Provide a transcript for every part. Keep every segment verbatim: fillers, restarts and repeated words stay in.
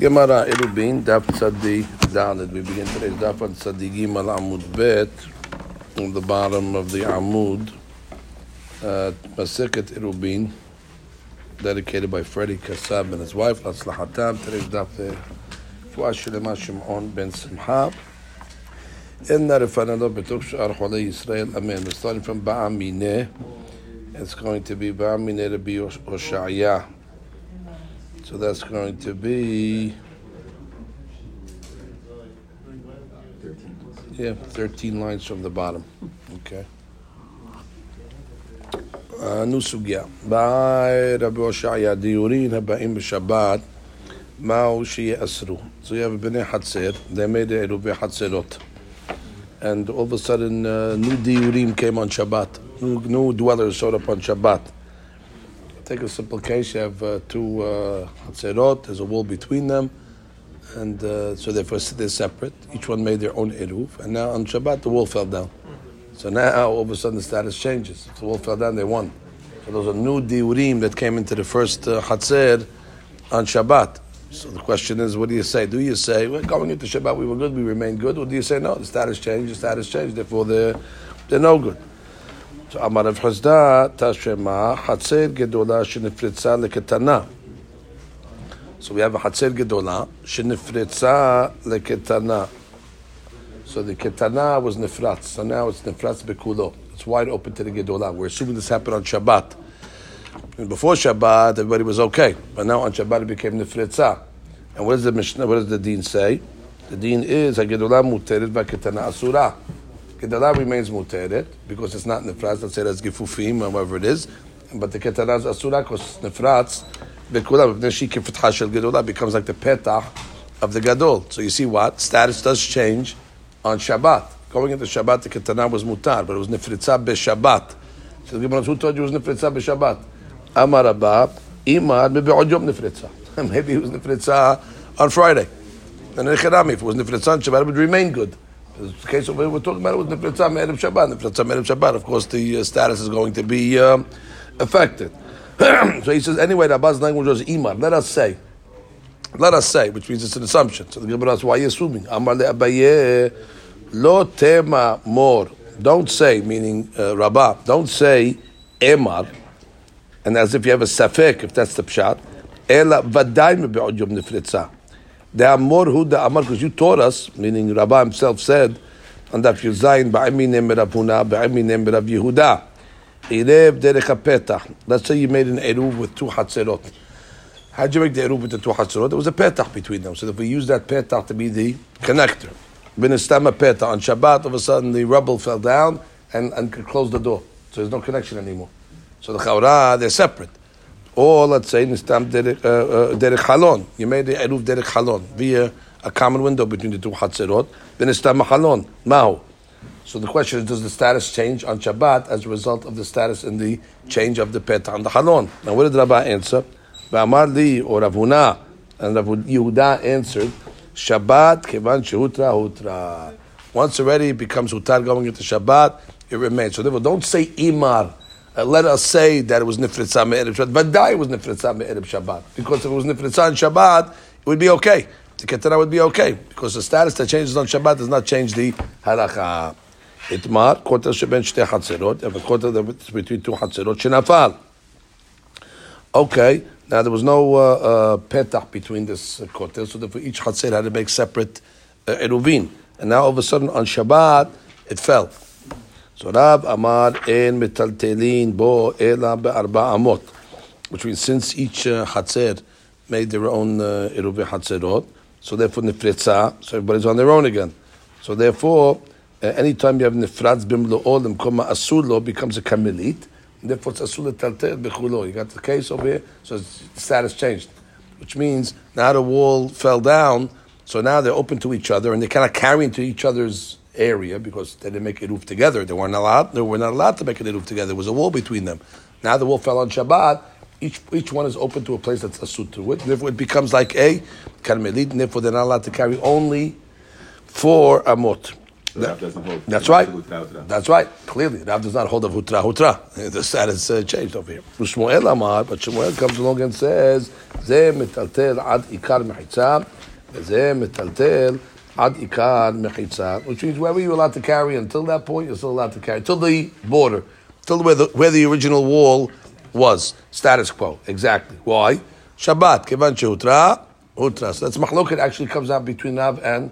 Gemara Erubin, Daf Tzadi Dalet. We begin today's Daf on Tzadi Gimal Amud Bet, on the bottom of the Amud, uh, Maseket Erubin, dedicated by Freddie Kassab and his wife, Latzlahatam. Today's Daf Fuah Shlema Shimon Ben Simcha. Inna Refanado B'Tuk Sh'ar Cholei Yisrael Amen. We're starting from Ba'amineh. It's going to be Ba'amineh Rabbi Hoshaya. So that's going to be, yeah, thirteen lines from the bottom. Okay. New sugya. By Rabbi Hoshaya, diurin habaim b'Shabbat, ma'u she'asru. So you have bnei hatzer. They made a erubei hatzerot, and all of a sudden, uh, new diurim came on Shabbat. New, new dwellers showed up on Shabbat. Take a simple case, you have uh, two uh, hatzerot, there's a wall between them, and uh, so therefore they're separate. Each one made their own eruv, and now on Shabbat the wall fell down. So now all of a sudden the status changes. If the wall fell down, they won. So those are new diurim that came into the first uh, hatzer on Shabbat. So the question is, what do you say? Do you say, well, going into Shabbat we were good, we remained good, or do you say, no, the status changed, the status changed, therefore they're, they're no good? So Amar Rav Chizda Tashema Hatzer Gedola Shenifritza LeKetana. So we have a Hatzer Gedola Shenifritza LeKetana. So the Ketana was Nifratz. So now it's Nifratz Bekulo. It's wide open to the Gedola. We're assuming this happened on Shabbat. And before Shabbat, everybody was okay. But now on Shabbat, it became Nifritza. And what does the Mishnah, what does the Deen say? The Deen is HaGedola Muteret VaKetana Asura. Ketana remains muteret because it's not nefratz. Let's say that's gifufim, however it is. But the ketana is asura because nefratz bekulam. Then she kifutah shel gedola becomes like the petah of the gadol. So you see what status does change on Shabbat. Going into Shabbat, the ketana was mutar, but it was nefritza b'Shabbat. So the Gemara, who told you it was nefritza b'Shabbat? Amar Rabba, Imar maybe on Yom nefritza. Maybe it was nefritza on Friday. And the Echadami, if it was nefritza on Shabbat, it would remain good. The case of what we're talking about was Nifritzah Me'erim Shabbat. Nifritzah Me'erim Shabbat. Of course, the uh, status is going to be um, affected. So he says, anyway, Rabba's language was Imar. Let us say. Let us say, which means it's an assumption. So the Gemara asks, why are you assuming? Amar le'abaye lo tema mor. Don't say, meaning uh, Rabbah, don't say Emar. And as if you have a safek, if that's the pshat. Ela vaday me'be'od yom Nifritzah. There are more who the Amar, because you taught us, meaning Rabbah himself said, and that you zayin ba'aminem Rav Huna, ba'aminem Rav Yehuda, irev derech hapetach. Let's say you made an eruv with two hatzerot. How did you make the eruv with the two hatzerot? There was a petach between them, so if we use that petach to be the connector, ben istama petach on Shabbat, all of a sudden the rubble fell down and and closed the door, so there's no connection anymore. So the chaura they're separate. Or let's say nistam derech halon. You made the eruv derech halon via a common window between the two hatzerot. Then nistam halon mahu. So the question is, does the status change on Shabbat as a result of the status in the change of the petah on the halon? Now, what did Rabbah answer? Ba'amar li or Rav Huna and Rav Yehuda answered, Shabbat kevan shehutra hutra. Once already it becomes hutar going into Shabbat, it remains. So therefore, don't say imar. Uh, let us say that it was Nifritzah Me'erim Shabbat. Vadai was Nifritzah Me'erim Shabbat. Because if it was Nifritzah on Shabbat, it would be okay. The Ketana would be okay. Because the status that changes on Shabbat does not change the Halacha. Itmar, Kota Sheben Shtei Hatzerot. If a Kota that's between two Hatzerot, Shenafal. Okay, now there was no uh, uh, Petach between this uh, Kota, so therefore each Hatzer had to make separate uh, Eruvin. And now all of a sudden on Shabbat, it fell. So Rab Amar en metaltelin bo ela be'arba amot, which means since each uh, hatzer made their own uh, eruvei hatzerot, so therefore nifritza, so everybody's on their own again. So therefore, uh, anytime you have nifratz bimlo'o l'mkoma asulo becomes a kamelit, and therefore it's asulo taltel bechulo. You got the case over here, so it's, the status changed, which means now the wall fell down, so now they're open to each other and they kind of carry into each other's area, because they didn't make eruv together. They weren't allowed. They were not allowed to make an eruv together. There was a wall between them. Now the wall fell on Shabbat. Each each one is open to a place that's asut to it. Therefore, it becomes like a karmelit. Therefore, they're not allowed to carry only four amot. So that, Rav doesn't hold. That's right. That's right. Clearly, Rav does not hold of hutra hutra. The status uh, changed over here. But Shmuel comes along and says, "Ze metaltel ad ikar mechitza, ze metaltel ad ikar mechitza," which means wherever you're allowed to carry until that point, you're still allowed to carry till the border, till where the where the original wall was. Status quo. Exactly. Why? Shabbat kevan shehutra hutra. So that's machloket actually comes out between Rav and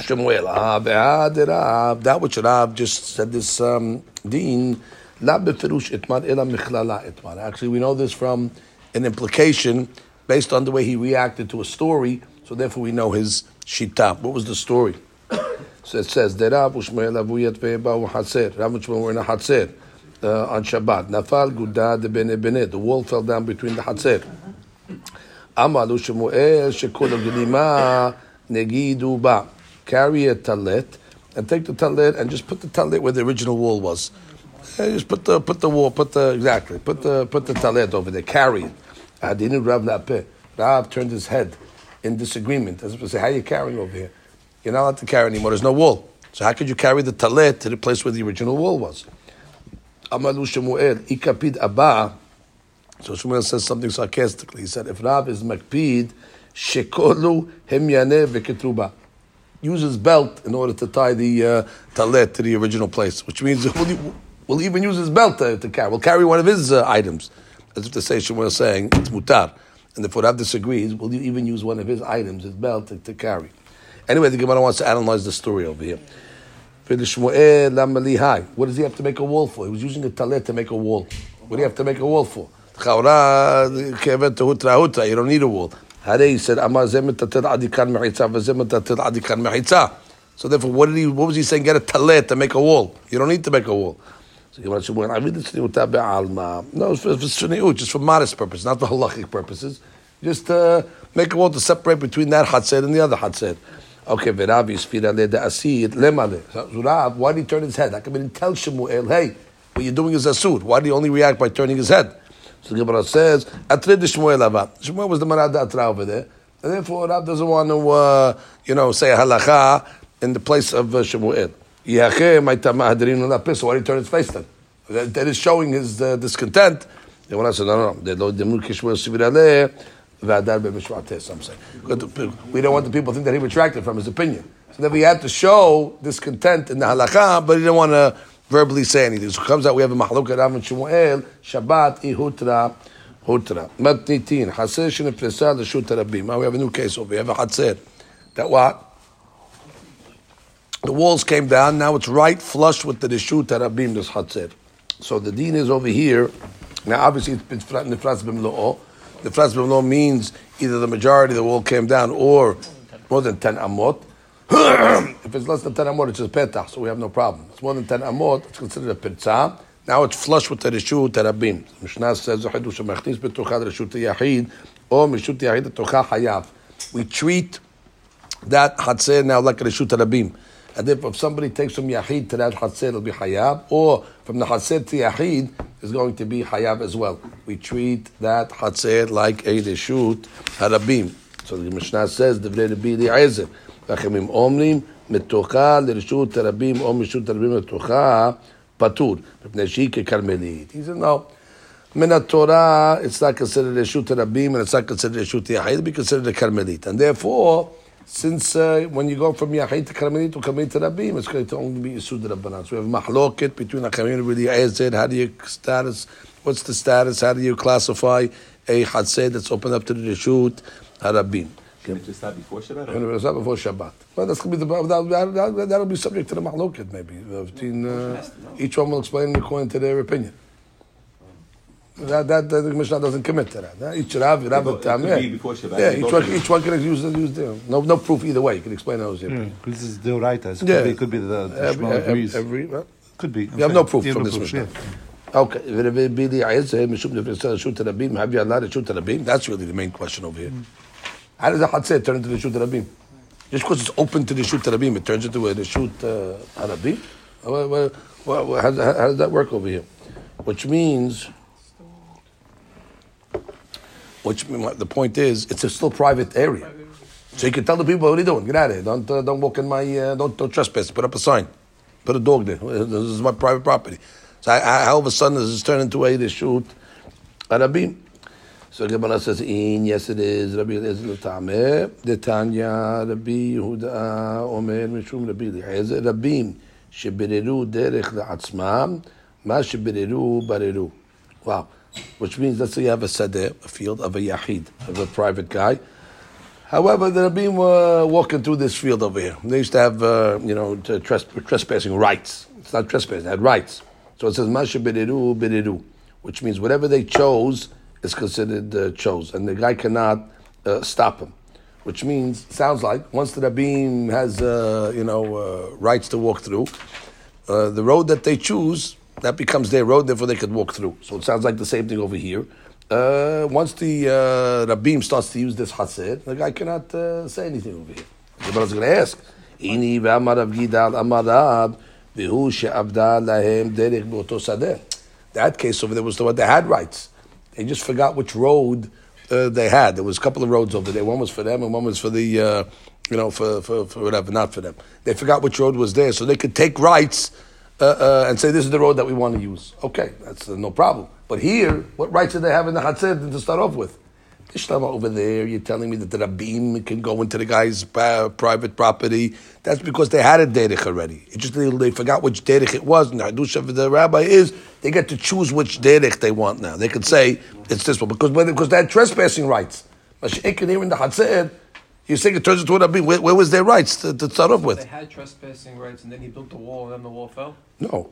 Shemuel. That which Rav just said, this um, deen, actually we know this from an implication based on the way he reacted to a story, so therefore we know his shita. What was the story? So it says, Rav and Shemuel were in a hatzer uh, on Shabbat. Nafal guda de bene bene. The wall fell down between the hatzer. Amalu Shemuel shekol gilima negidu ba. Carry a talit and take the talit and just put the talit where the original wall was. And just put the put the wall, put the exactly, put the put the talit over there. Carry it. Adinu Rav Lapeh. Rav turned his head in disagreement. As if to say, how are you carrying over here? You're not allowed to carry anymore. There's no wall. So how could you carry the talit to the place where the original wall was? Amalu Shemuel ikapid abba. So Shemuel says something sarcastically. He said, if Rav is makpid, shekolu hemyaneh v'ketruba. Use his belt in order to tie the uh, talet to the original place, which means we'll, we'll even use his belt to, to carry. We'll carry one of his uh, items, as if the station was saying it's mutar, and therefore Rav disagrees. Will you even use one of his items, his belt, to, to carry? Anyway, the Gemara wants to analyze the story over here. What does he have to make a wall for? He was using a talet to make a wall. What do you have to make a wall for? You don't need a wall. So therefore, what did he? What was he saying? Get a talet to make a wall. You don't need to make a wall. So you want to I read this alma. No, it's for shniut, just for modest purposes, not for halachic purposes. Just uh, make a wall to separate between that hatset and the other hatset. Okay, Rav is firale de asid lemale. So Rav, why did he turn his head? I can tell Shemuel, hey, what you're doing is asud. Why did he only react by turning his head? So the Gemara says, Atrid Shmuel Abba. Shmuel was the Marad Atra over there. And therefore, Rav doesn't want to, uh, you know, say a halakha in the place of uh, Shemuel. So why did he turn his face then? That, that is showing his uh, discontent. The Gemara says, no, no, no. I'm saying. We don't want the people to think that he retracted from his opinion. So then we had to show discontent in the halakha, but he didn't want to verbally say anything. So it comes out we have a mahalukah Rav and Shemuel, Shabbat, ihutra, hutra. Matnitin, Haser, Shinifresah, Lashut Rabim. Now we have a new case over here. We have a Haser. That what? The walls came down, now it's right flush with the Lashut Rabim, this Haser. So the deen is over here. Now obviously it's Nifras Bimlo'o. Nifras Bimlo'o means either the majority of the wall came down or more than ten amot. If it's less than ten amot, it's a petah, so we have no problem. If it's more than ten amot, it's considered a petah. Now it's flush with the reshut terabim. Mishnah says, we treat that hatzer now like a reshut terabim. And if, if somebody takes from yachid to that hatzer, it'll be hayab, or from the hatzer to yachid, it's going to be hayab as well. We treat that hatzer like a reshut terabim. So the Mishnah says, the be the Eliezer. He said, no. Mina Torah, it's not considered a Reshut Rabim, and it's not considered a Reshut Yachid. It'll be considered a Karmelit. And therefore, since uh, when you go from Yachid to Karmelit or Karmelit to Rabim, it's going to only be Yisud Rabbanan. So we have Mahloket between Hachamim and Eliezer. How do you status? What's the status? How do you classify a Hatzed that's opened up to the Reshut Rabim? Can it just start before Shabbat? Or? Can it start before Shabbat? Well, that's gonna be the that that'll be subject to the machloket maybe. Between, uh, each one will explain according to their opinion. That that, that the Mishnah doesn't commit to that. Each Rav, Rav, it could yeah. be before Shabbat. Yeah, each one, each one can use use their. No, no proof either way. You can explain those. Mm, this is the right. It yeah. could, could be the, the every, every, every well, could be. You okay. have no proof you from no this proof, Mishnah. Yeah. Okay, that's really the main question over here. Mm. How does a Hatzeh turn into the Reshut Rabim? Just because it's open to the Reshut Rabim, it turns into a Reshut Rabim? How does that work over here? Which means, which the point is, it's a still private area. So you can tell the people, what are you doing? Get out of here. Don't, uh, don't walk in my, uh, don't, don't trespass. Put up a sign. Put a dog there. This is my private property. So I, I, all of a sudden, this is turned into a, they shoot at Rabbi. So Gemara says, in, yes it is, Rabbi Eliezer Tameh, Detanya, Rabbi Yehuda, Omer, Mishum, Rabbi Eliezer, Rabbi, Shebereru, Derech, La'atzmam, Ma Shebereru, Bareru. Wow. Which means, let's say you have a sadeh, a field of a yahid, of a private guy. However, the Rabbi were walking through this field over here. They used to have, uh, you know, trespassing rights. It's not trespassing, they had rights. So it says, Ma Shebereru, Bereru, which means whatever they chose, is considered uh, chose, and the guy cannot uh, stop him, which means sounds like once the Rabbeim has uh, you know uh, rights to walk through, uh, the road that they choose that becomes their road, therefore they could walk through. So it sounds like the same thing over here. Uh, once the uh, Rabbeim starts to use this chassid, the guy cannot uh, say anything over here. The brother's going to ask, "Ini ve'amarav gidal amarab vehu she'avda lahem derech b'oto sadeh." That case over there was the one that had rights. They just forgot which road uh, they had. There was a couple of roads over there. One was for them and one was for the, uh, you know, for, for, for whatever, not for them. They forgot which road was there. So they could take rights uh, uh, and say, this is the road that we want to use. Okay, that's uh, no problem. But here, what rights did they have in the Chatzir to start off with? Over there, you're telling me that the Rabbeim can go into the guy's private property. That's because they had a derech already. It just they forgot which derech it was. And the hadush of the rabbi is they get to choose which derech they want now. They can say it's this one because because they had trespassing rights. Mashiach here in the Chatzir, you saying it turns into a Rabbeim. Where, where was their rights to, to start so off with? They had trespassing rights, and then he built the wall, and then the wall fell. No.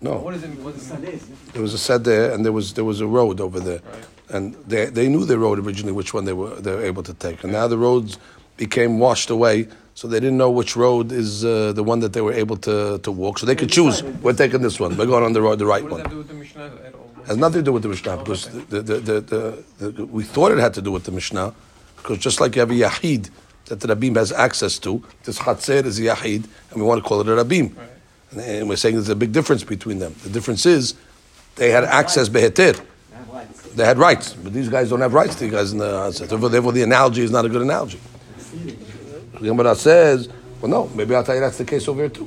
No. What is it? What is it? There was a sadeh, and there was there was a road over there, right. And they they knew their road originally, which one they were they were able to take, and now the roads became washed away, so they didn't know which road is uh, the one that they were able to, to walk, so they could choose. We're taking this one. We're going on the road, the right one. What does that do with the Mishnah at all? Has nothing to do with the Mishnah because oh, okay. the, the, the, the, the, the we thought it had to do with the Mishnah because just like you have a yahid that the Rabbeim has access to, this chatzir is a yahid, and we want to call it a Rabbeim. Right. And we're saying there's a big difference between them. The difference is they had access behetir. They had rights. But these guys don't have rights, these guys in the Hatzed. Therefore, therefore, the analogy is not a good analogy. The Gemara says, well, no, maybe I'll tell you that's the case over here too.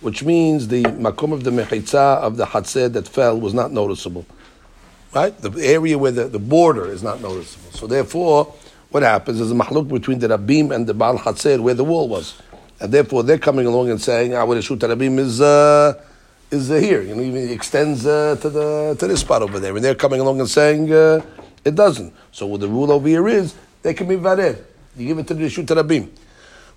Which means the makom of the mechitza of the Hatzed that fell was not noticeable. Right? The area where the, the border is not noticeable. So therefore, what happens is a mahluk between the Rabbeim and the Baal Chatzir where the wall was. And therefore they're coming along and saying, ah, where the Shut HaRabim is, uh, is uh, here. You know, even extends uh, to the to this spot over there. And they're coming along and saying, uh, it doesn't. So what the rule over here is, they can be vared. You give it to the Shut HaRabim.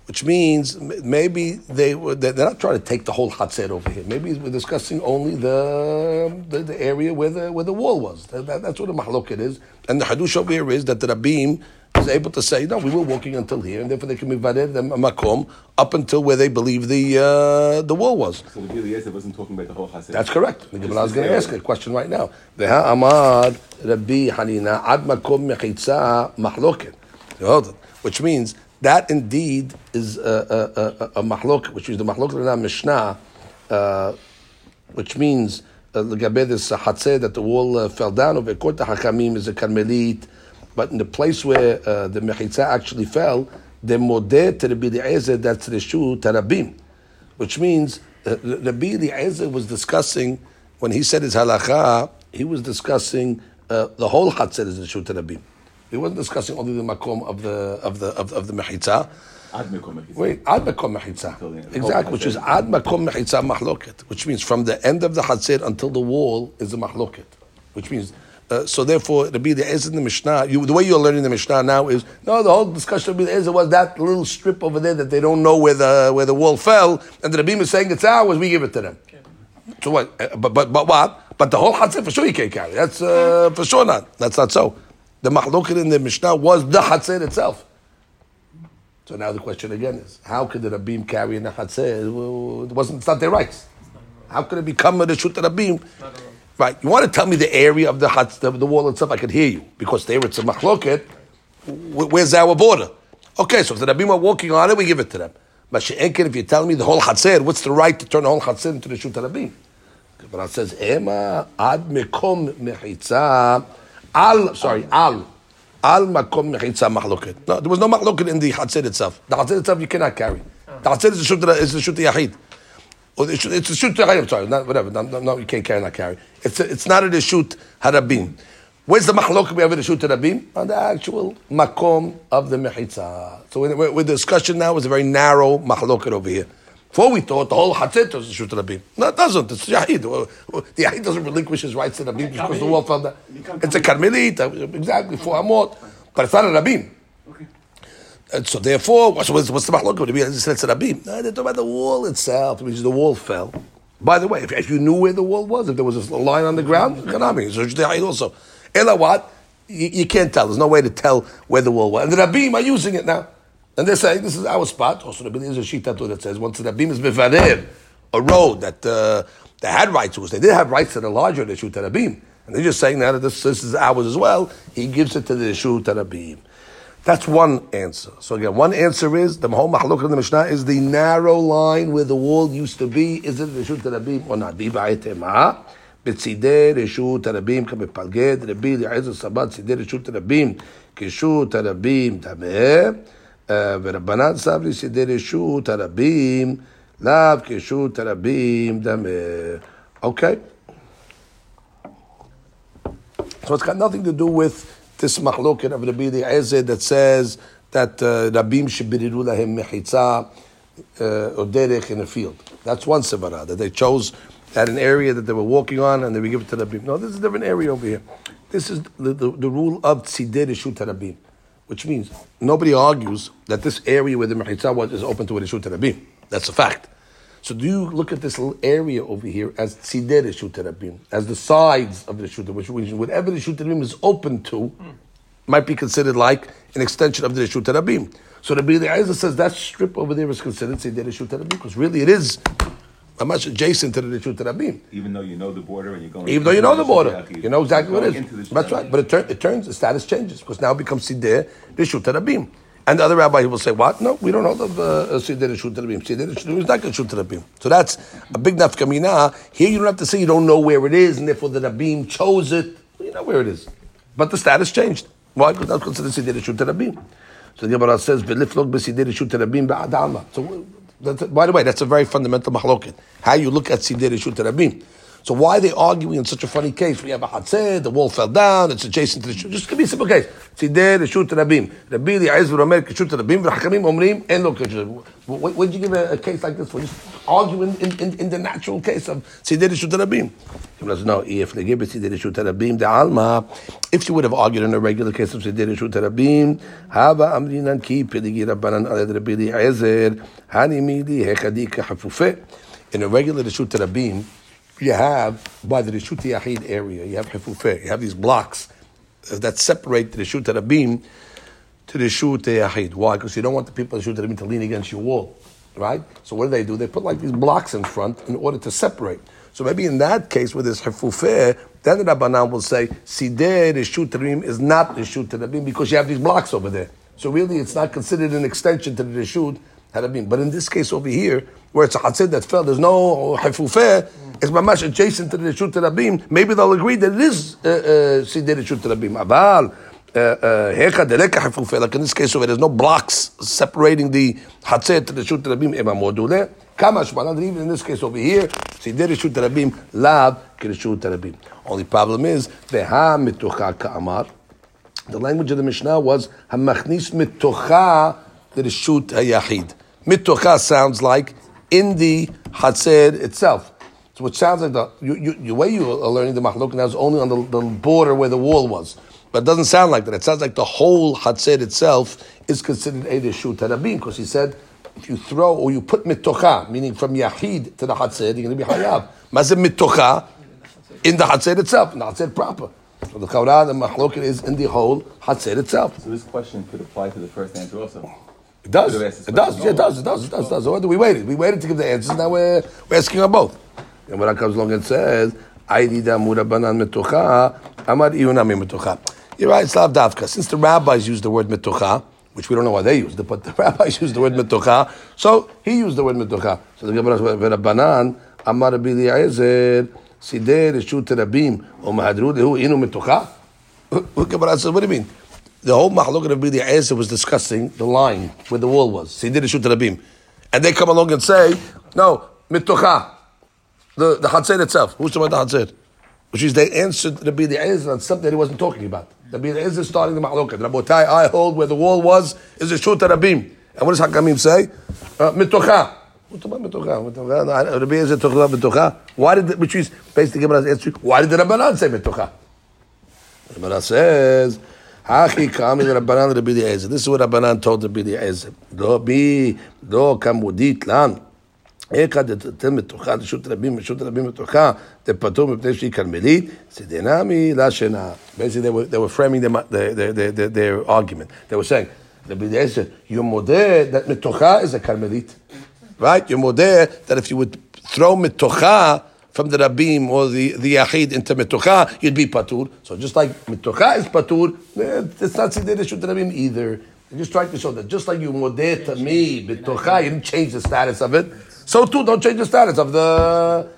Which means maybe they were, they're not trying to take the whole Chatzir over here. Maybe we're discussing only the the, the area where the, where the wall was. That, that, that's what the mahluk it is. And the hadush over here is that the Rabbeim is able to say, no, we were walking until here, and therefore they can be vared them makom up until where they believe the uh, the wall was. So the Eliezer wasn't talking about the whole Hasid. That's correct. The Gemara is going to ask a question right now. Veha amar Rabbi Hanina ad makom mechitza mahloket. Hold it. Which means that indeed is a, a, a, a mahlok, which is the mahlok l'na mishnah, uh, which means l'gabeh uh, this hatzeh that the wall uh, fell down over. Korta hakamim is a Carmelite. But in the place where uh, the mechitza actually fell, the modeh to Rabbi Eliezer, that's reshu tarabim, which means uh, Rabbi Eliezer was discussing when he said his halacha, he was discussing uh, the whole chatzir is reshu tarabim. He wasn't discussing only the makom of the of the of, of the mechitza. Ad makom mechitza. Wait, ad makom mechitza. Exactly, which is ad makom mechitza mahloket, which means from the end of the chatzir until the wall is a mahloket, which means. Uh, so therefore, Rabbi Eliezer in the Mishnah, you, the way you're learning the Mishnah now is, no, the whole discussion of Rabbi Eliezer was that little strip over there that they don't know where the where the wall fell, and the Rabbeim is saying it's ours, we give it to them. Okay. So what? But but but what? But the whole Hatzir for sure you can't carry. That's uh, for sure not. That's not so. The Mahloket in the Mishnah was the Hatzir itself. So now the question again is, how could the Rabbeim carry in the Hatzir? Well, it wasn't, it's not their rights. How could it become a Reshut Rabbeim? Right, you want to tell me the area of the Hatz, the, the wall itself, I could hear you. Because there it's a machloket, where's our border? Okay, so if the Rabbeim are walking on it, we give it to them. But if you're telling me the whole Chatzir, what's the right to turn the whole Chatzir into the Reshut HaRabim? The Gemara says, Ema ad mekom mechitza al, sorry, al. Al makom mechitza mahloket. No, there was no mahloket in the Hatzir itself. The Hatzir itself you cannot carry. The Hatzir is the Shut Yahid. It's a Shut Yahid, sorry, not, whatever. No, no, no, you can't carry, not carry. It's a, it's not a Shut Harabim. Where's the mahlok we have in the Shut Harabim? On the actual makom of the mechitza. So the discussion now is a very narrow mahloket over here. Before we thought the whole Hatzit was Shut Rabim. No, it doesn't. It's Yahid. The Yahid doesn't relinquish his rights to Rabim because the world found that. It's a Karmelite, exactly, for Amot. But it's not a Rabim. Okay. And so therefore, what's, what's the Mahlok of the Rabim? It's a Rabim. No, they're talking about the wall itself, which is the wall fell. By the way, if, if you knew where the wall was, if there was a line on the ground, it's a Yahid also. Ela what? You, you can't tell. There's no way to tell where the wall was. And the Rabim are using it now. And they're saying, this is our spot. Also, the Rabim is a shita too that says, once the Rabim is mevarev, a road that uh, they had rights to, they did have rights to the larger Reshut HaRabim. And they're just saying now that this, this is ours as well. He gives it to the Reshut HaRabim. That's one answer. So again, one answer is, the whole mahluk of the Mishnah is the narrow line where the wall used to be. Is it Reshut HaRabim or not? B'tzidei Reshut HaRabim k'mepalged Rabbi Eliezer Sabat Tzidei Reshut HaRabim k'Reshut HaRabim tameh. ורבנן סבלי שדה רשות הרבים, לאו כרשות הרבים דמה. Okay? So it's got nothing to do with this machloket of Rabbi Eliezer that says that Rabim shebiridu lahem mechitza or derech in a field. That's one sevara, that they chose at an area that they were walking on and they would give it to Rabim. No, this is a different area over here. This is the, the, the rule of tzidei reshut harabim. Which means nobody argues that this area where the mechitza was is open to a Reshut HaRabim. That's a fact. So do you look at this little area over here as tzidei Reshut HaRabim, as the sides of the Reshut HaRabim, which means whatever the Reshut HaRabim is open to mm. might be considered like an extension of the Reshut HaRabim. So Rabbi Eliezer says that strip over there is considered tzidei Reshut HaRabim because really it is much adjacent to the Reshut HaRabim. Even though you know the border and you're going... Even though you know the border. You know exactly what it is. That's right. But it, turn, it turns, the status changes because now it becomes Sideh Reshut HaRabim. And the other rabbi, he will say, what? No, we don't know the uh, Sideh Reshut HaRabim. Sideh Reshut HaRabim is not Reshut HaRabim. So that's a big nafka mina. Here you don't have to say you don't know where it is and therefore the Rabim chose it. You know where it is. But the status changed. Why? Because now it's considered Sideh Reshut HaRabim. So the Gemara says, V'liflog b'Sideh Reshut HaRabim ba'ad alma. So That's, by the way, that's a very fundamental mahloket. How you look at Sidei Reshut HaRabim. So why are they arguing in such a funny case? We have a Hatzir, the wall fell down, it's adjacent to the Reshut. Just give me a simple case. Sidei Reshut HaRabim. Rabbi Eliezer Omer Reshut HaRabim, v'Hachamim Omrim en lo Reshut HaRabim. Why did you give a, a case like this for? Just argue in, in, in, in the natural case of Sidei Reshut HaRabim. No, if they give it Sidei Reshut HaRabim, the Alma, if you would have argued in a regular case of Sidei Reshut HaRabim, Hava Amrinan Ki Pedigi Rabbanan Aled Rabbi Eliezer, Hani Midi Hechadi Kehafufeh. In a regular Reshut HaRabim, you have, by the Reshut Yahid area, you have Hifufeh, you have these blocks that separate the Reshut HaRabim to the Reshut Yahid. Why? Because you don't want the people of the Reshut HaRabim to lean against your wall, right? So what do they do? They put like these blocks in front in order to separate. So maybe in that case, with this Hifufeh, then the Rabbanan will say, Sideh Reshut HaRabim is not Reshut HaRabim because you have these blocks over there. So really, it's not considered an extension to the Reshut HaRabim. But in this case over here, where it's a Hatzir that fell, there's no Hifufeh, it's mamash adjacent to the Reshut HaRabim. Maybe they'll agree that it is Sidei Reshut HaRabim. Abal, Hecha, Deleka, Hifufeh. Like in this case, over there's no blocks separating the Hatzir to the Reshut HaRabim. Ema Moduleh. Kamash, but even in this case over here, Sidei Reshut HaRabim, Lav, Reshut HaRabim. Only problem is, Veha mitocha ka'amar. The language of the Mishnah was, Hamachnis mitocha, the Reshut HaYachid. Mitocha sounds like in the Hatzir itself. So it sounds like the, you, you, the way you are learning the Mahlok now is only on the, the border where the wall was. But it doesn't sound like that. It sounds like the whole Hatzir itself is considered a Reshut HaRabim. Because he said, if you throw or you put mitocha, meaning from Yahid to the Hatzir, you're going to be Hayab. Mazim mitocha in the Hatzir itself, in the Hatzir proper. So the Qawrah, the Mahlok is in the whole Hatzir itself. So this question could apply to the first answer also. It does. It does. Yeah, it does. It does. It does. It does. So we waited. We waited to give the answers. Now we're, we're asking on both. And when I comes along and says, "Aidida murabanan metocha, amar iunami metocha." You're right, Slav Davka. Since the rabbis use the word metocha, which we don't know why they used it, but the rabbis use the word metocha, so he used the word metocha. So the Gemara says, "Verabanan amar b'li'azer Sidei Reshut Rabim or Mahadru Dehu Inu Mitocha? What do you mean? The whole Mahalok Rabbi the answer was discussing the line where the wall was. Sidei Reshut Rabim. And they come along and say, no, Mitocha. The the Hatzer itself. Who's talking about the Hatzer? Which is they answered Rabbi the answer on something that he wasn't talking about. Rabbi the answer is starting the Mahalok. Rabotai, I hold where the wall was is Reshut Rabim. And what does Hakamim say? Uh, Mitocha. Why did the, which is basically why did the Rabbanan say Mitocha? The Rabbanan says, Hachi Kami Rabbanan Rabbi Eliezer. This is what Rabbanan told Rabbi Eliezer. Do be do kamudit lan. Ekadet tem Mitocha. Shoot Rabim. Shoot Rabim Mitocha. The patum b'pnei Karmelit. Sidinami lashena. Basically, they were they were framing their their their, their, their argument. They were saying. Rabbi Eliezer, you modeh that Mitocha is a Carmelit, right? You modeh that if you would throw Mitocha from the Rabim or the, the Yachid into Mitocha, you'd be Patur. So just like Mitocha is Patur, it's not Sidei Reshut Rabim either. They're just trying to show that just like you modeh to me, Mitocha, you didn't change the status of it. So too, don't change the status of the...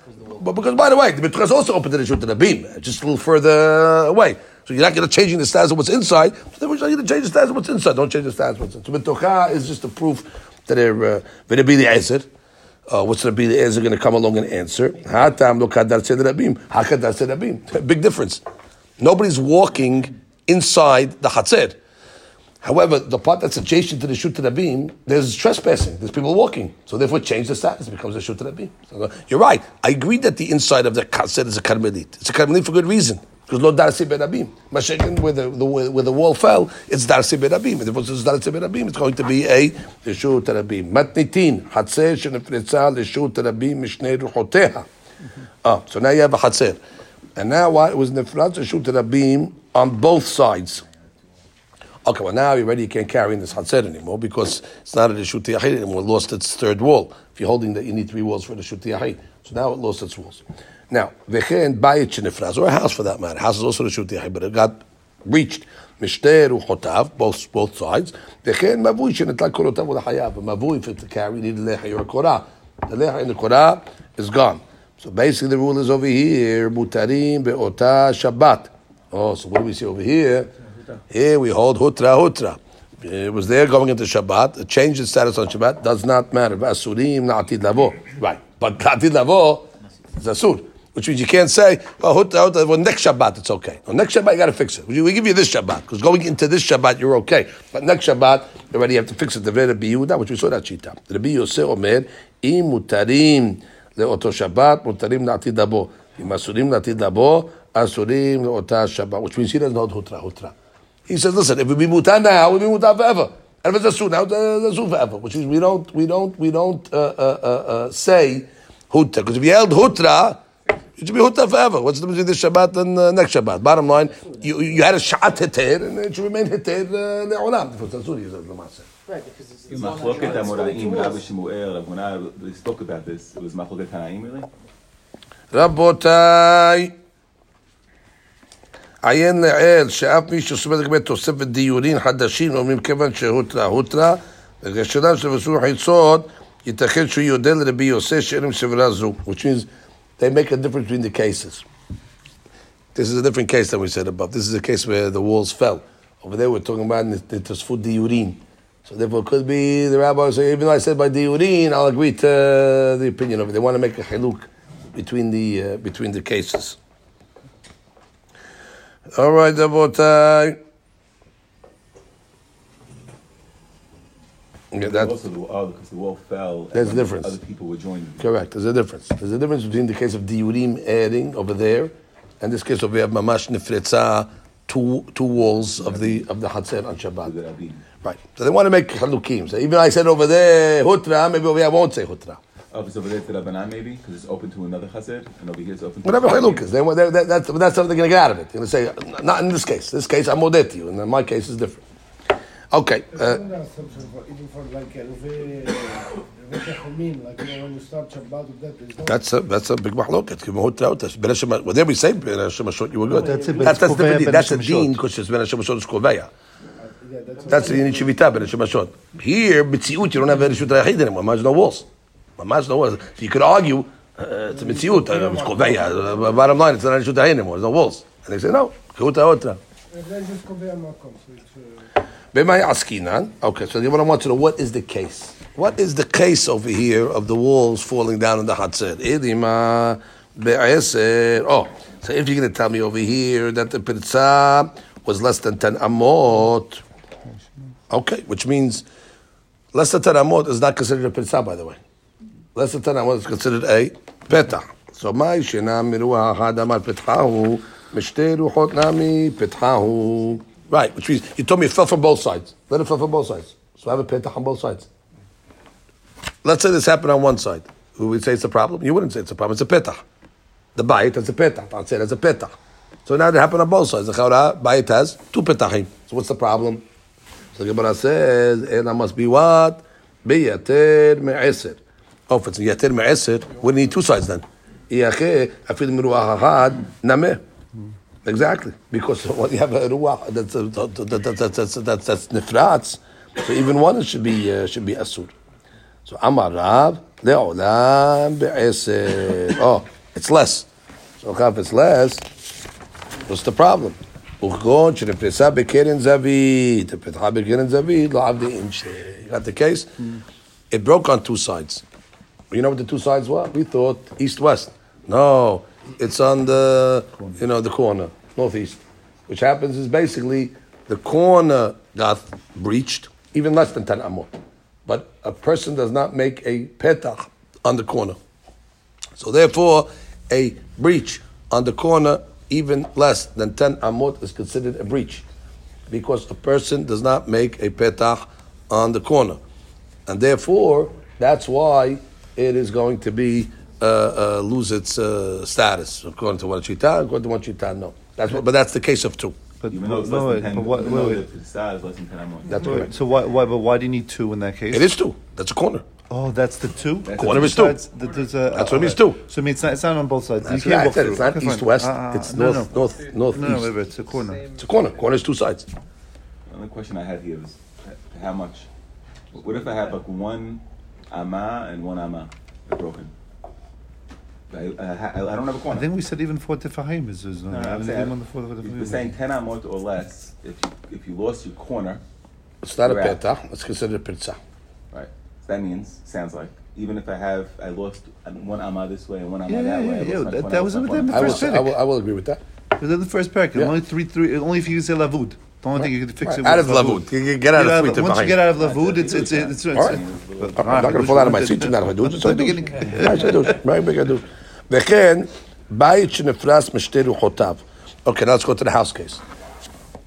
But because by the way, the Mitocha is also open to Reshut Rabim, just a little further away. So you're not going to change the status of what's inside. So then we're going to change the status of what's inside. Don't change the status of what's inside. So Mitocha is just a proof that they're going to be the answer. Uh, what's going to be the answer going to come along and answer? Big difference. Nobody's walking inside the Hatzer. However, the part that's adjacent to the Reshut Rabim, there's trespassing. There's people walking. So therefore, change the status. It becomes a Reshut Rabim. So you're right. I agree that the inside of the Hatzer is a Karmelit. It's a Karmelit for good reason. Because lo darsi berabim, Mashiach, where the where the wall fell, it's darsi berabim. If it's darsi berabim, it's going to be a Reshut Rabim. Matnitin hatzer shenifritzah Reshut Rabim mishnei ruchoteha. Ah, so now you have a hatzer, and now what was nifratz Reshut Rabim on both sides. Okay, well now you're ready. You can't carry in this hatzer anymore because it's not a Reshut Yachid anymore. It lost its third wall. If you're holding that, you need three walls for the Reshut Yachid. So now it lost its walls. Now, v'chein bayit shenifraz, or a house for that matter. A house is also Reshut Yachid, but it got breached. Mishteh ruchotav, both both sides. V'chein mavui shenitla korotav u'lechayav. A mavui, if it's a carry, need a lecha, you're a korah. The lecha in the korah is gone. So basically the rule is over here, mutarim be'otah shabbat. Oh, so what do we see over here? Here we hold hutra hutra. It was there going into Shabbat. It changed its status on Shabbat. Does not matter. V'asurim na'atid lavo. Right. But na'atid lavo is asur. Which means you can't say, oh, hutra, hutra, well, next Shabbat it's okay. No, next Shabbat you got to fix it. We give you this Shabbat, because going into this Shabbat you're okay. But next Shabbat, you already have to fix it. The Rabbi Yehuda, which we saw that Shita. Rabbi Yosef Omer, im mutarim le'oto Shabbat, mutarim na'atid labo. Im asurim na'atid labo, asurim le'ota Shabbat. Which means he doesn't hold hutra, hutra. He says, listen, if we be mutar now, we be mutar forever. And if it's asur now, it's asur forever. Which means we don't, we don't, we don't uh, uh, uh, say hutra. Because if you held hutra, it should be hutra forever. What's the difference between this Shabbat and uh, next Shabbat? Bottom line, you, you had a sha'at heter, and it should remain heter le'olam. If it's asur, you said l'maaseh. Right, because it's machloket hamoraim, Rabbi Shmuel, Rav Huna spoke about this. It was machloket hanaim, really? Rabotai. עיין לעיל שאף מי שסומד לגבי תוספת דיורין חדשים אומרים כיוון שהוטרה הוטרה ושאלה של וסור חיצות ייתכן שהוא יודע לרבי יוסף שאירים סברה זו. Which means they make a difference between the cases. This is a different case than we said above. This is a case where the walls fell. Over there we're talking about the Tosfot Diurin. So therefore it could be the rabbi say, even though I said by Diurin, I'll agree to the opinion of it. They want to make a chiluk between the, uh, between the cases. All right, Dabotai. Yeah, that's also the, oh, because the wall fell. There's a difference. Other people were joining. Correct. There's a difference. There's a difference between the case of diurim adding over there, and this case over here, mamash nifretza, two two walls of the of the hatzer on Shabbat. Right. So they want to make halukim. So even I said over there hutra, maybe over here I won't say hutra. Oh, it's over there to Rabbanan maybe because it's open to another Chassid, and over here it's open. To whatever Chiluk is, they, they, that, that's that's something they're going to get out of it. They're going to say, not in this case. This case, I'm modet to you, and in my case is different. Okay. Uh, that's a that's a big machloket. Whatever we say, you were good. That's a that's that's, that's a deen because it's ben Hashem Shot is koveya. That's the unit shivita ben Hashem Shot. Here, b'tziut, you don't have a Reshut Yachid anymore. There's no walls. So you could argue Uh, it's a mitziyut. I'm uh, bottom line, it's not a shuta anymore. There's no walls. And they say no. Chuta otra. Okay, so the Gemara wants to know what is the case. What is the case over here of the walls falling down in the Hatzir? Oh, so if you're going to tell me over here that the Pirza was less than ten amot, okay, which means less than ten amot is not considered a Pirza, by the way. Less than ten amot is considered a Petah. So, my Shinam Miruah Hadamar Pethahu, Mishtiru Hotnami Pethahu. Right, which means you told me it fell from both sides. Let it fall from both sides. So I have a Petah on both sides. Let's say this happened on one side. Who would say it's a problem? You wouldn't say it's a problem. It's a Petah. The Bayit has a Petah. I'd say it has a Petah. So now it happened on both sides. The Chawra Bayit has two Petahim. So what's the problem? So the Gemara says, Ela must be what? Be Yater Me'eser. Oh, if it's Yater Me'eser, we need two sides then. Iyacheh, Afid Miruah Hahad, Nameh. Exactly, because when you have a ruach that's that's that's that's that's nifratz, so even one should be uh, should be asur. So Amar Rav le'olam be'eser. Oh, it's less. So if it's less, what's the problem? Uchgon shenepetah be'keren zavid, nepetah be'keren zavid la'avdi imshte. You got the case? It broke on two sides. You know what the two sides were? We thought east west. No. It's on the, you know, the corner, northeast. Which happens is basically the corner got breached, even less than ten amot. But a person does not make a petach on the corner. So therefore, a breach on the corner, even less than ten amot, is considered a breach. Because a person does not make a petach on the corner. And therefore, that's why it is going to be Uh, uh, lose its uh, status according to one shita, according to one shita, no. That's what, but that's the case of two. But even though it's less than ten, but what, wait, wait. The status less than ten amot. That's correct. So why, why, but why do you need two in that case? It is two. That's a corner. Oh, that's the two. That's corner is two. Sides, the, a, that's uh, what it means two. So it means it's not, it's not on both sides. That's you can't. Said, it's not east west. Ah, it's no, north no. north north no, east. No, no, it's a corner. It's a corner. Corner is two sides. The only question I had here is how much. What if I have like one ama and one ama broken? I, I, I don't have a corner. I think we said even four tefahim is no. no, no I'm saying, on the four we're saying ten amot or less. If you, if you lost your corner, it's not a petah. It's considered a petah. Right. So that means sounds like even if I have I lost one ama this way and one ama yeah, that yeah, way. Yeah, yeah. That, that, that was within the first parak. I will, I will agree with that. Within the first parak, yeah. only three three. Only if you say lavud. The only right. thing you can fix right. it out of lavud. You can get out of lavud. Once you get out of lavud, it's it's it's. I'm not going to fall out of my seat. I'm not going to do it. Very big ado. Okay, let's go to the house case.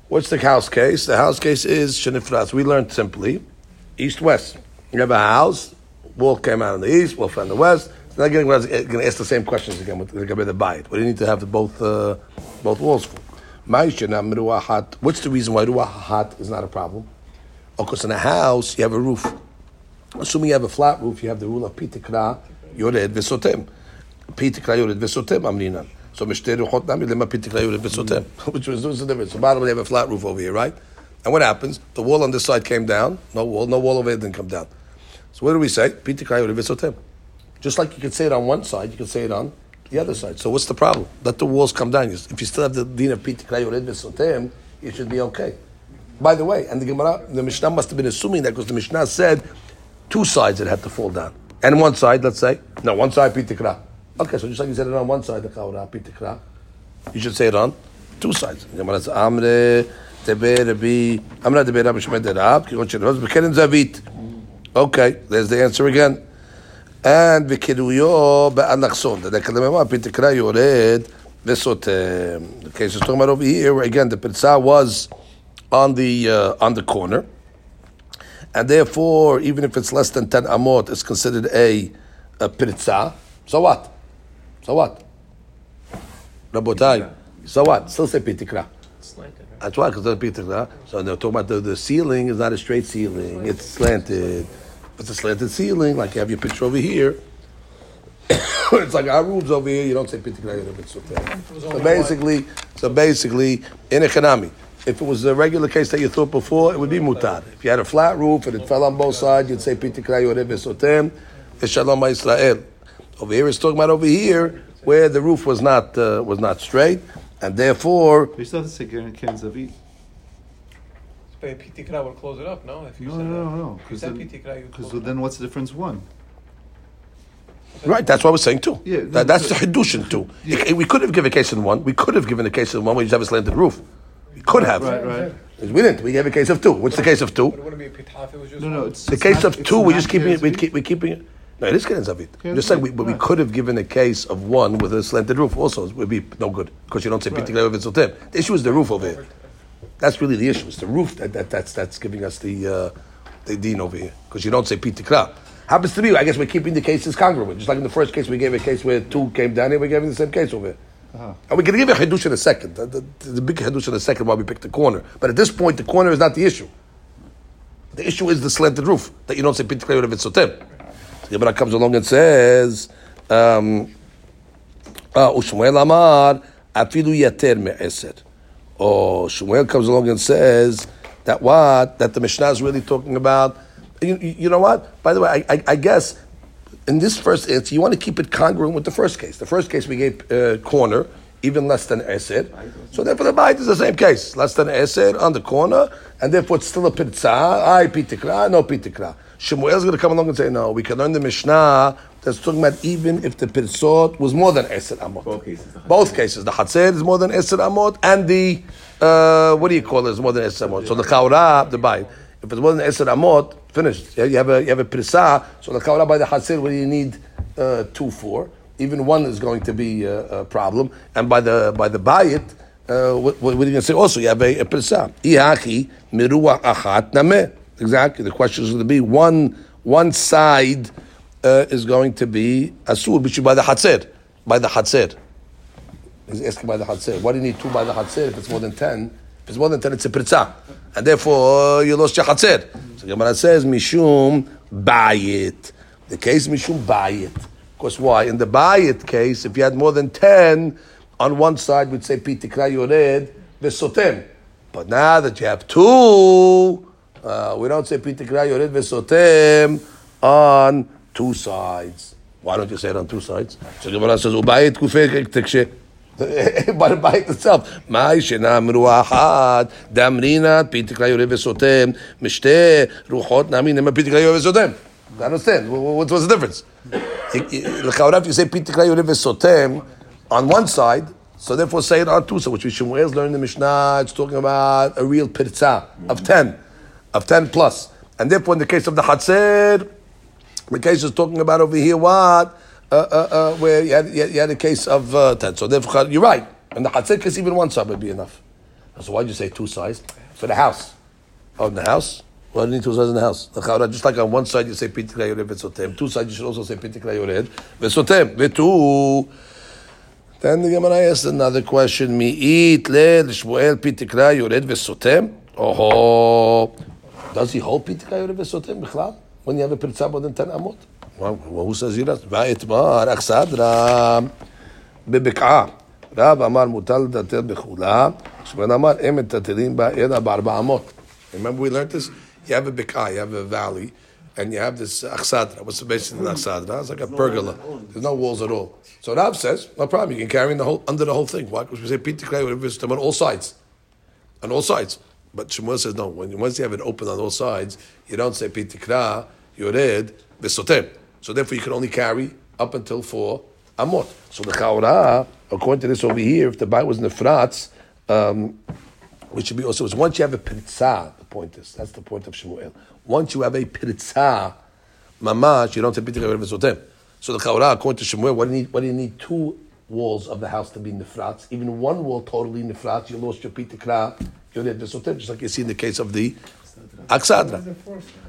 What's the house case? The house case is shenifras. We learned simply, east-west. You have a house, wall came out in the east, wall fell in the west. It's not going to ask the same questions again with the bayit. What do you need to have both uh, both walls for? What's the reason why ruach hat is not a problem? Of course, in a house, you have a roof. Assuming you have a flat roof, you have the rule of pitikra, yored v'sotem. Pitikra yored v'sotem amrinan. So mishteru chot nami lema pitikra yored v'sotem. Which was the difference. So bottom, they have a flat roof over here, right? And what happens? The wall on this side came down. No wall. No wall over here didn't come down. So what do we say? Pitikra yored v'sotem. Just like you could say it on one side, you could say it on the other side. So what's the problem? Let the walls come down. If you still have the din of pitikra yored v'sotem, it should be okay. By the way, and the Gemara, the Mishnah must have been assuming that because the Mishnah said two sides it had to fall down. And one side, let's say. No, one side, pitikra. Okay, so just like you said it on one side, the Chaura, pitikra, you should say it on two sides. The Gemara says, Amre, Tebe, Rabbi, Amre, Tebe, Rabbi, Shemad, Rab, Kikon, Shemad, Bekeren, Zavit. Okay, there's the answer again. And Vekiruyo, Be'anachson, the Kalamema, pitikra, Yored, Vesotem. The case is talking about over here, where again, the Pitzah was on the uh, on the corner. And therefore, even if it's less than ten amot, it's considered a, a pirzah. So what? So what? Rabotai. So what? Still say pitikra. Slanted. Right? That's why, because it's pitikra. So they're talking about the, the ceiling is not a straight ceiling. It's slanted. It's slanted. It's a slanted ceiling, like you have your picture over here. It's like our roof's over here. You don't say pitikra. So basically, so basically, in economy. If it was the regular case that you thought before, it would be mutar. If you had a flat roof and it fell on both sides, you'd say pitikra yored v'sotem, v'shalom ha'Yisrael. Over here, it's talking about over here where the roof was not uh, was not straight, and therefore. But you still have to say Keren Zavit. But P T Kra will close it up, no? If you no, said no, no, no. Because then, then what's the difference? One. Right, that's what I was saying too. Yeah, no, that, that's so, the Hiddushin too. Yeah. It, it, we could have given a case in one. We could have given a case in one where you just have a slanted roof. We could have. Right, right. We didn't. We have a case of two. What's the case of two? But it wouldn't be a pitaf, it was just no, no, it's, the it's case not, of two, we're just keeping it. We keep, we're keeping it. No, it is Keren Zavit. I'm just saying, we, but right. we could have given a case of one with a slanted roof also. It would be no good because you don't say right. P T Kra over Zotem. The issue is the roof over here. That's really the issue. It's the roof that, that that's that's giving us the uh, the deen over here because you don't say P T Kra. Happens to be, I guess we're keeping the cases congruent. Just like in the first case, we gave a case where two came down here, we're giving the same case over here. Uh-huh. And we're going to give a Hiddush in a second. The, the, the big Hiddush in a second while we pick the corner. But at this point, the corner is not the issue. The issue is the slanted roof, that you don't say Pinti Kleir of Vitzotem. So the Gemara comes along and says, um, uh, Shmuel Amar, Afilu Yater Me'eser. Oh, Shmuel comes along and says, that what? That the Mishnah is really talking about. You, you know what? By the way, I, I, I guess in this first answer, you want to keep it congruent with the first case. The first case we gave uh, corner, even less than Esed. So therefore the Bait is the same case. Less than Esed on the corner, and therefore it's still a Pitzah. I Pitikra, no Pitikra. Shemuel is going to come along and say, no, we can learn the Mishnah that's talking about even if the Pitzot was more than Esed Amot. Both cases. Both cases. The Hatzer is more than Esed Amot, and the, uh, what do you call it, is more than Esed Amot. So the Chaura, the Bait. If it wasn't Esed Amot, finished. You have a you have a Pirsa, so the Kaula by the Hatzir, where you need uh, two, four. Even one is going to be a, a problem. And by the by the Bayit, uh, what, what are you going to say? Also, you have a, a Pirsa. Iyachi miruah achat nameh. Exactly. The question is going to be one one side uh, is going to be asur, which is by the Hatzir. By the Hatzir. He's asking by the Hatzir. Why do you need two by the Hatzir if it's more than ten? If it's more than ten, it's a Pirsa. And therefore, uh, you lost your Hatzir. So Gemara says, Mishum Bayit. The case Mishum Bayit. Of course, why? In the Bayit case, if you had more than ten, on one side we'd say, Pitikra Yored Vesotem. But now that you have two, uh, we don't say Pitikra Yored Vesotem on two sides. Why don't you say it on two sides? So Gemara says, Ubayit Kufek Tekshe. But by itself, my shenam ruachat damrinat pitiklay urevesotem mishte ruchot nami nema pitiklay urevesotem. I understand. What was the difference? If you say pitiklay urevesotem on one side, so therefore say it on two sides. Which we Shmuel learned in the Mishnah. It's talking about a real pirza of ten, of ten plus, and therefore in the case of the Hatzer, the case is talking about over here what. Uh, uh, uh, where you had, you had a case of uh, ten. So therefore, you're right. And the Hatzir case, even one side would be enough. So why'd you say two sides? For the house. Oh, in the house? Why do you need two sides in the house? Just like on one side you say Pitikra Yored Vesotem. Two sides you should also say Pitikra Yored Vesotem. Vetu. Then the Gemara asks another question. Mi'it le l'shmuel Pitikra Yored Vesotem? Oh, does he hold Pitikra Yored Vesotem b'chlal? When you have a Pirza more than ten amot? Well, who says he does? Va'itmar achsadra bebekah. Rav Amar mutal dater bechula. Shmuel Amar emet daterim ba'eda barba amot. Remember we learned this? You have a bekah, you have a valley, and you have this achsadra. What's the basis of an achsadra? It's like a pergola. There's no walls at all. So Rav says, no problem. You can carry in the whole under the whole thing. Why? Because we say Pitikra Yored Vesotem on all sides, on all sides. But Shmuel says no. When once you have it open on all sides, you don't say Pitikra Yored Vesotem. So therefore, you can only carry up until four amot. So the chaura, according to this over here, if the bayit was nefratz, um, which should be also is once you have a pitzah. The point is that's the point of Shmuel. Once you have a pitzah, mamash, you don't say pitikra vesotem. So the chaura, according to Shmuel, what do you need? What do you need two walls of the house to be nefratz? Even one wall totally nefratz, you lost your pitikra yored vesotem, just like you see in the case of the. Aksadra.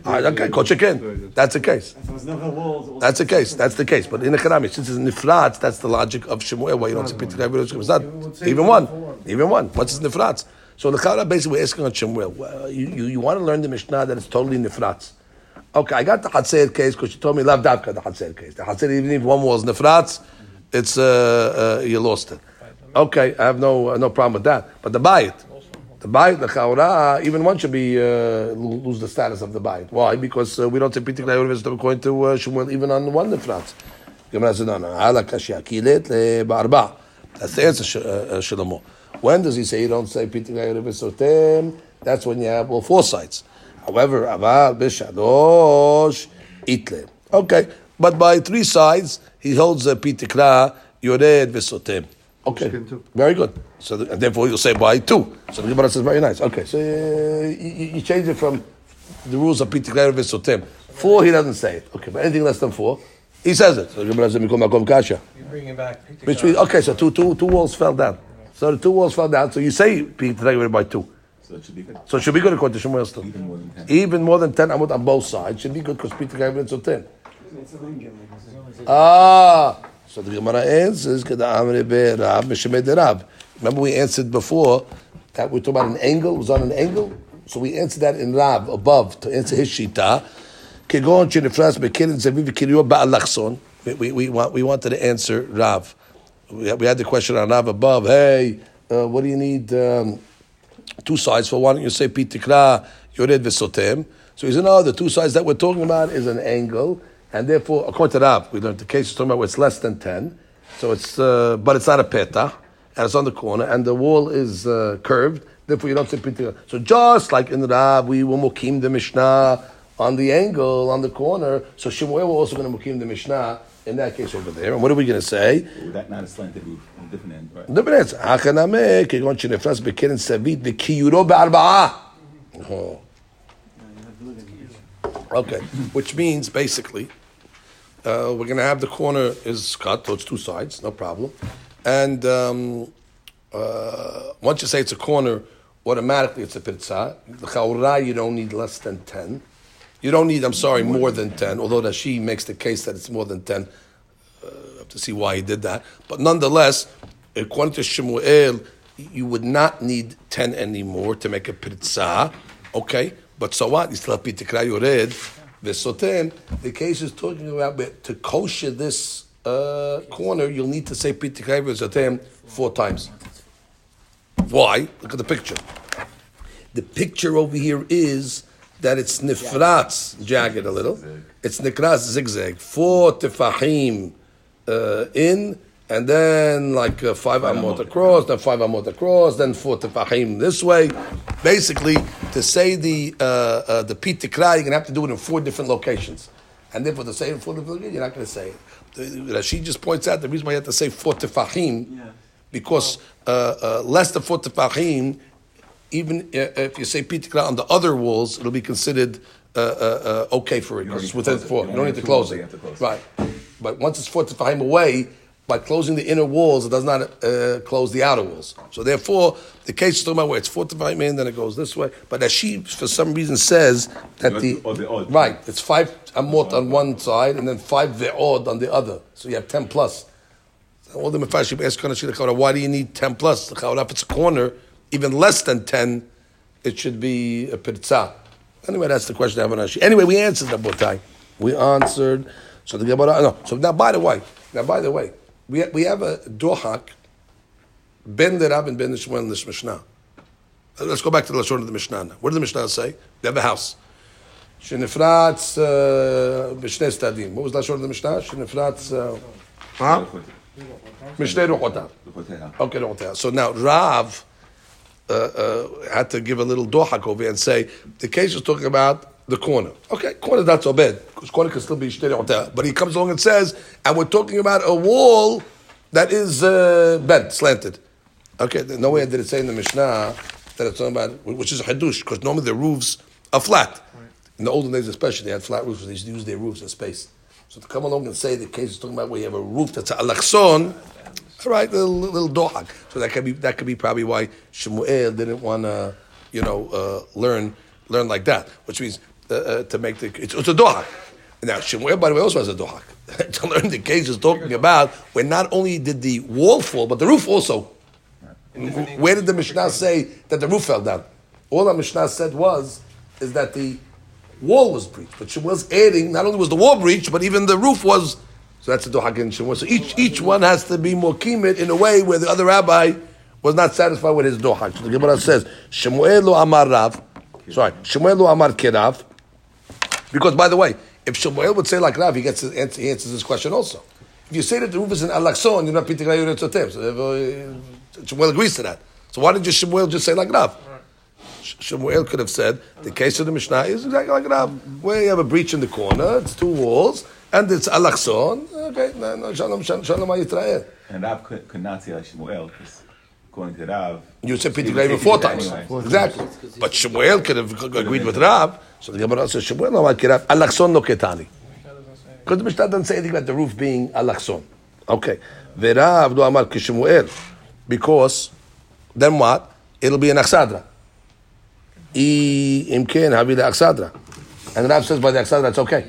Ah, okay, kochekin. That's the case. That's the case. That's the case. But in the Karami, since it's nifratz, that's the logic of Shemuel. Why you don't say Pitikra? It's not even one. Even one. What's nifratz? So the Karami basically asking on Shemuel. Well, you, you you want to learn the Mishnah that it's totally nifratz. Okay, I got the Hatzer case because she told me love davka the Hatzer case. The Hatzer even if one was nifratz, it's uh, uh, you lost it. Okay, I have no uh, no problem with that. But the bayit. The bayit, the chaura, even one should be uh, lose the status of the bayit. Why? Because uh, we don't say Pitikra Yored Vesotem according to uh, Shemuel, even on one nefratz. Gemara said, no, no, that's the answer, Shlomo. When does he say you don't say Pitik Sotem? That's when you have all four sides. However, Aval B'Shadosh Itle. Okay, but by three sides, he holds a Pitikra Yored V'Sotem. Okay, very good. So the, and therefore you'll say by two. So the Gemara says very nice. Okay, so uh, you, you change it from the rules of Pitikra Yored V'Sotem. Four, he doesn't say it. Okay, but anything less than four, he says it. So the Gemara says Mikom Makom Kasha. You bring it back. Between, okay, so two, two, two walls fell down. So the two walls fell down. So you say Pitikra Yored by two. So it should be good. So it should be good according to Shmuel still. Even more than ten. Even more than ten amot on both sides should be good because Peter gave it to ten. Ah, so the Gemara answers. Remember we answered before that we talked about an angle. It was on an angle, so we answered that in Rav above to answer his shita. We we we want we wanted to answer Rav. We, we had the question on Rav above. Hey, uh, what do you need? Um, Two sides, for why don't you say Pitikra Yored V'Sotem? So he said, no, the two sides that we're talking about is an angle, and therefore, according to Rav, we learned the case is talking about where it's less than ten, so it's, uh, but it's not a peta, and it's on the corner, and the wall is uh, curved, therefore you don't say Pitikra. So just like in Rav, we will Mukim the Mishnah on the angle, on the corner, so Shemuel we're also going to Mukim the Mishnah in that case over there. And what are we going to say? Well, that not a slanted roof on a different end, right? Different answer. Oh. Okay, which means basically uh, we're going to have the corner is cut, so it's two sides, no problem. And um, uh, once you say it's a corner, automatically it's a pitzah. The chaura, you don't need less than ten. You don't need, I'm sorry, more than ten, although Rashi makes the case that it's more than ten. Uh, I have to see why he did that. But nonetheless, according to Shemuel, you would not need ten anymore to make a pritza. Okay, but so what? You still have pitikra yored v'sotem. The case is talking about to kosher this uh, corner, you'll need to say pitikra yored v'sotem four times. Why? Look at the picture. The picture over here is that it's nifratz, jagged a little. It's nikras zigzag. Four tefahim uh, in, and then like uh, five amot across, then five amot across, then four tefahim this way. Basically, to say the uh, uh, the pitikra, you're going to have to do it in four different locations. And therefore, to say it in four different locations, you're not going to say it. Rashi just points out the reason why you have to say four tefahim, yeah. because uh, uh, less than four tefahim, even if you say pitikra on the other walls, it'll be considered uh, uh, uh, okay for it because it's within four. It. You don't need to close it. To close right. It. But once it's four tefahim away, by closing the inner walls, it does not uh, close the outer walls. So therefore, the case is talking about where it's four tefahim in, then it goes this way. But Rashi, for some reason, says that the, the, the odd, right, it's five amot on one side and then five ve'od on the other. So you have ten plus. All the Mefashim ask Kanashir, why do you need ten plus? If it's a corner, even less than ten, it should be a pirza. Anyway, that's the question I have on Rashi. Anyway, we answered the botai. We answered. So the Gemara, no. So now, by the way, now by the way, we have, we have a dohak ben the Rab and ben the Shmuel in this Mishnah. Let's go back to the lashon of the Mishnah. Now. What did the Mishnah say? We have a house. Shenifratz b'shnei stadim. What was the lashon of the Mishnah? Shenifratz, huh? Mishnei ruchotav. Okay, ruchotav. So now Rav Uh, uh, had to give a little dohak over and say the case is talking about the corner. Okay, corner not so bad because corner can still be shteri hotel. But he comes along and says, and we're talking about a wall that is uh, bent, slanted. Okay, no way did it say in the Mishnah that it's talking about, which is a hadush because normally the roofs are flat. Right. In the olden days, especially, they had flat roofs. They used to use their roofs as space. So to come along and say the case is talking about where you have a roof that's a alakson. All right, little, little dohak. So that could be that could be probably why Shemuel didn't want to, you know, uh, learn learn like that, which means uh, uh, to make the it's, it's a dohak. Now Shemuel, by the way, also has a dohak to learn the case is talking about when not only did the wall fall, but the roof also. Where did the Mishnah say that the roof fell down? All the Mishnah said was is that the wall was breached, but Shemuel's adding not only was the wall breached, but even the roof was. So that's a dohak in Shemuel. So each each one has to be mokimit in a way where the other rabbi was not satisfied with his dohak. So the Gemara says, Shemuel lo amar Rav. Sorry, Shemuel lo amar kerav. Because by the way, if Shemuel would say like Rav, he gets his answer, he answers this question also. If you say that the roof is an alakson, you're not piting ayu retzotem. So Shemuel agrees to that. So why didn't Shemuel just say like Rav? Shemuel could have said the case of the Mishnah is exactly like Rav, where you have a breach in the corner, it's two walls, and it's alakson. Okay, no, no, shalom, shalom Yisrael. And Rav could, could not say like Shemuel because according to Rav, you said piting ayu four times, anyway. Exactly. But Shemuel could have agreed with Rav. So the Gemara says Shemuel no like Rav, alakson no ketani. Because the Mishnah doesn't say anything about the roof being alakson. Okay. Verav lo amar kishemuel. Because then what? It'll be an aksadra. I imken havi le aksadra. And Rav says by the aksadra it's okay.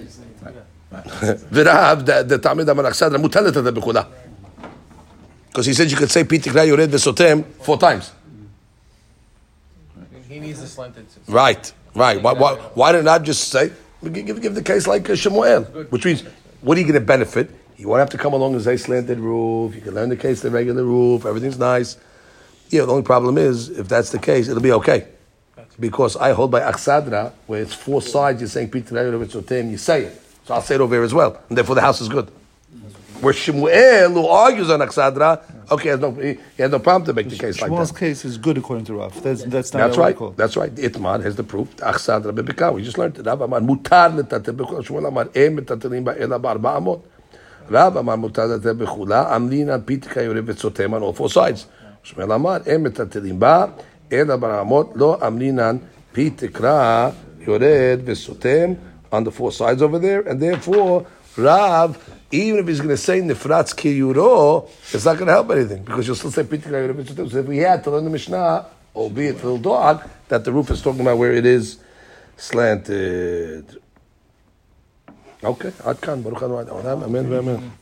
Verav the ta'amid amar aksadra mutalata da b'kula. Because he said you could say pitikra yored vesotem four times. He needs the slanted. Right, right. Why, why, why did Rav just say? Give, give the case like uh, Shemuel, which means, what are you going to benefit? You won't have to come along and say slanted roof. You can learn the case the regular roof. Everything's nice. Yeah, the only problem is, if that's the case, it'll be okay. Because I hold by Aksadra, where it's four sides, you're saying, you say it. So I'll say it over here as well. And therefore the house is good. Where Shemuel, who argues on Aksadra, okay, has no, he has no problem to make the case Shemuel's like that. Shemuel's case is good according to Rav. That's, that's not that's right. That's right. Itmar has the proof. Aksadra bebekaw. We just learned it. Rav amar mutar letateh bechula. Shemuel amar em metaterim ba'ela barba amot. Rav amar mutar letateh bechula. Amlin al pitka yorev vetzotem on all four sides. Shemuel amar em metaterim ba'ela barba amot. Lo amlin al pitka yorev vetzotem on the four sides over there. And therefore, Rav, even if he's going to say Nifratz Ki Yuro, it's not going to help anything because you'll still say Pitikra Yuro. So if we had to learn the Mishnah, albeit a little dog, that the roof is talking about where it is slanted. Okay, Adkan, Baruch Adonai, Amen, Amen.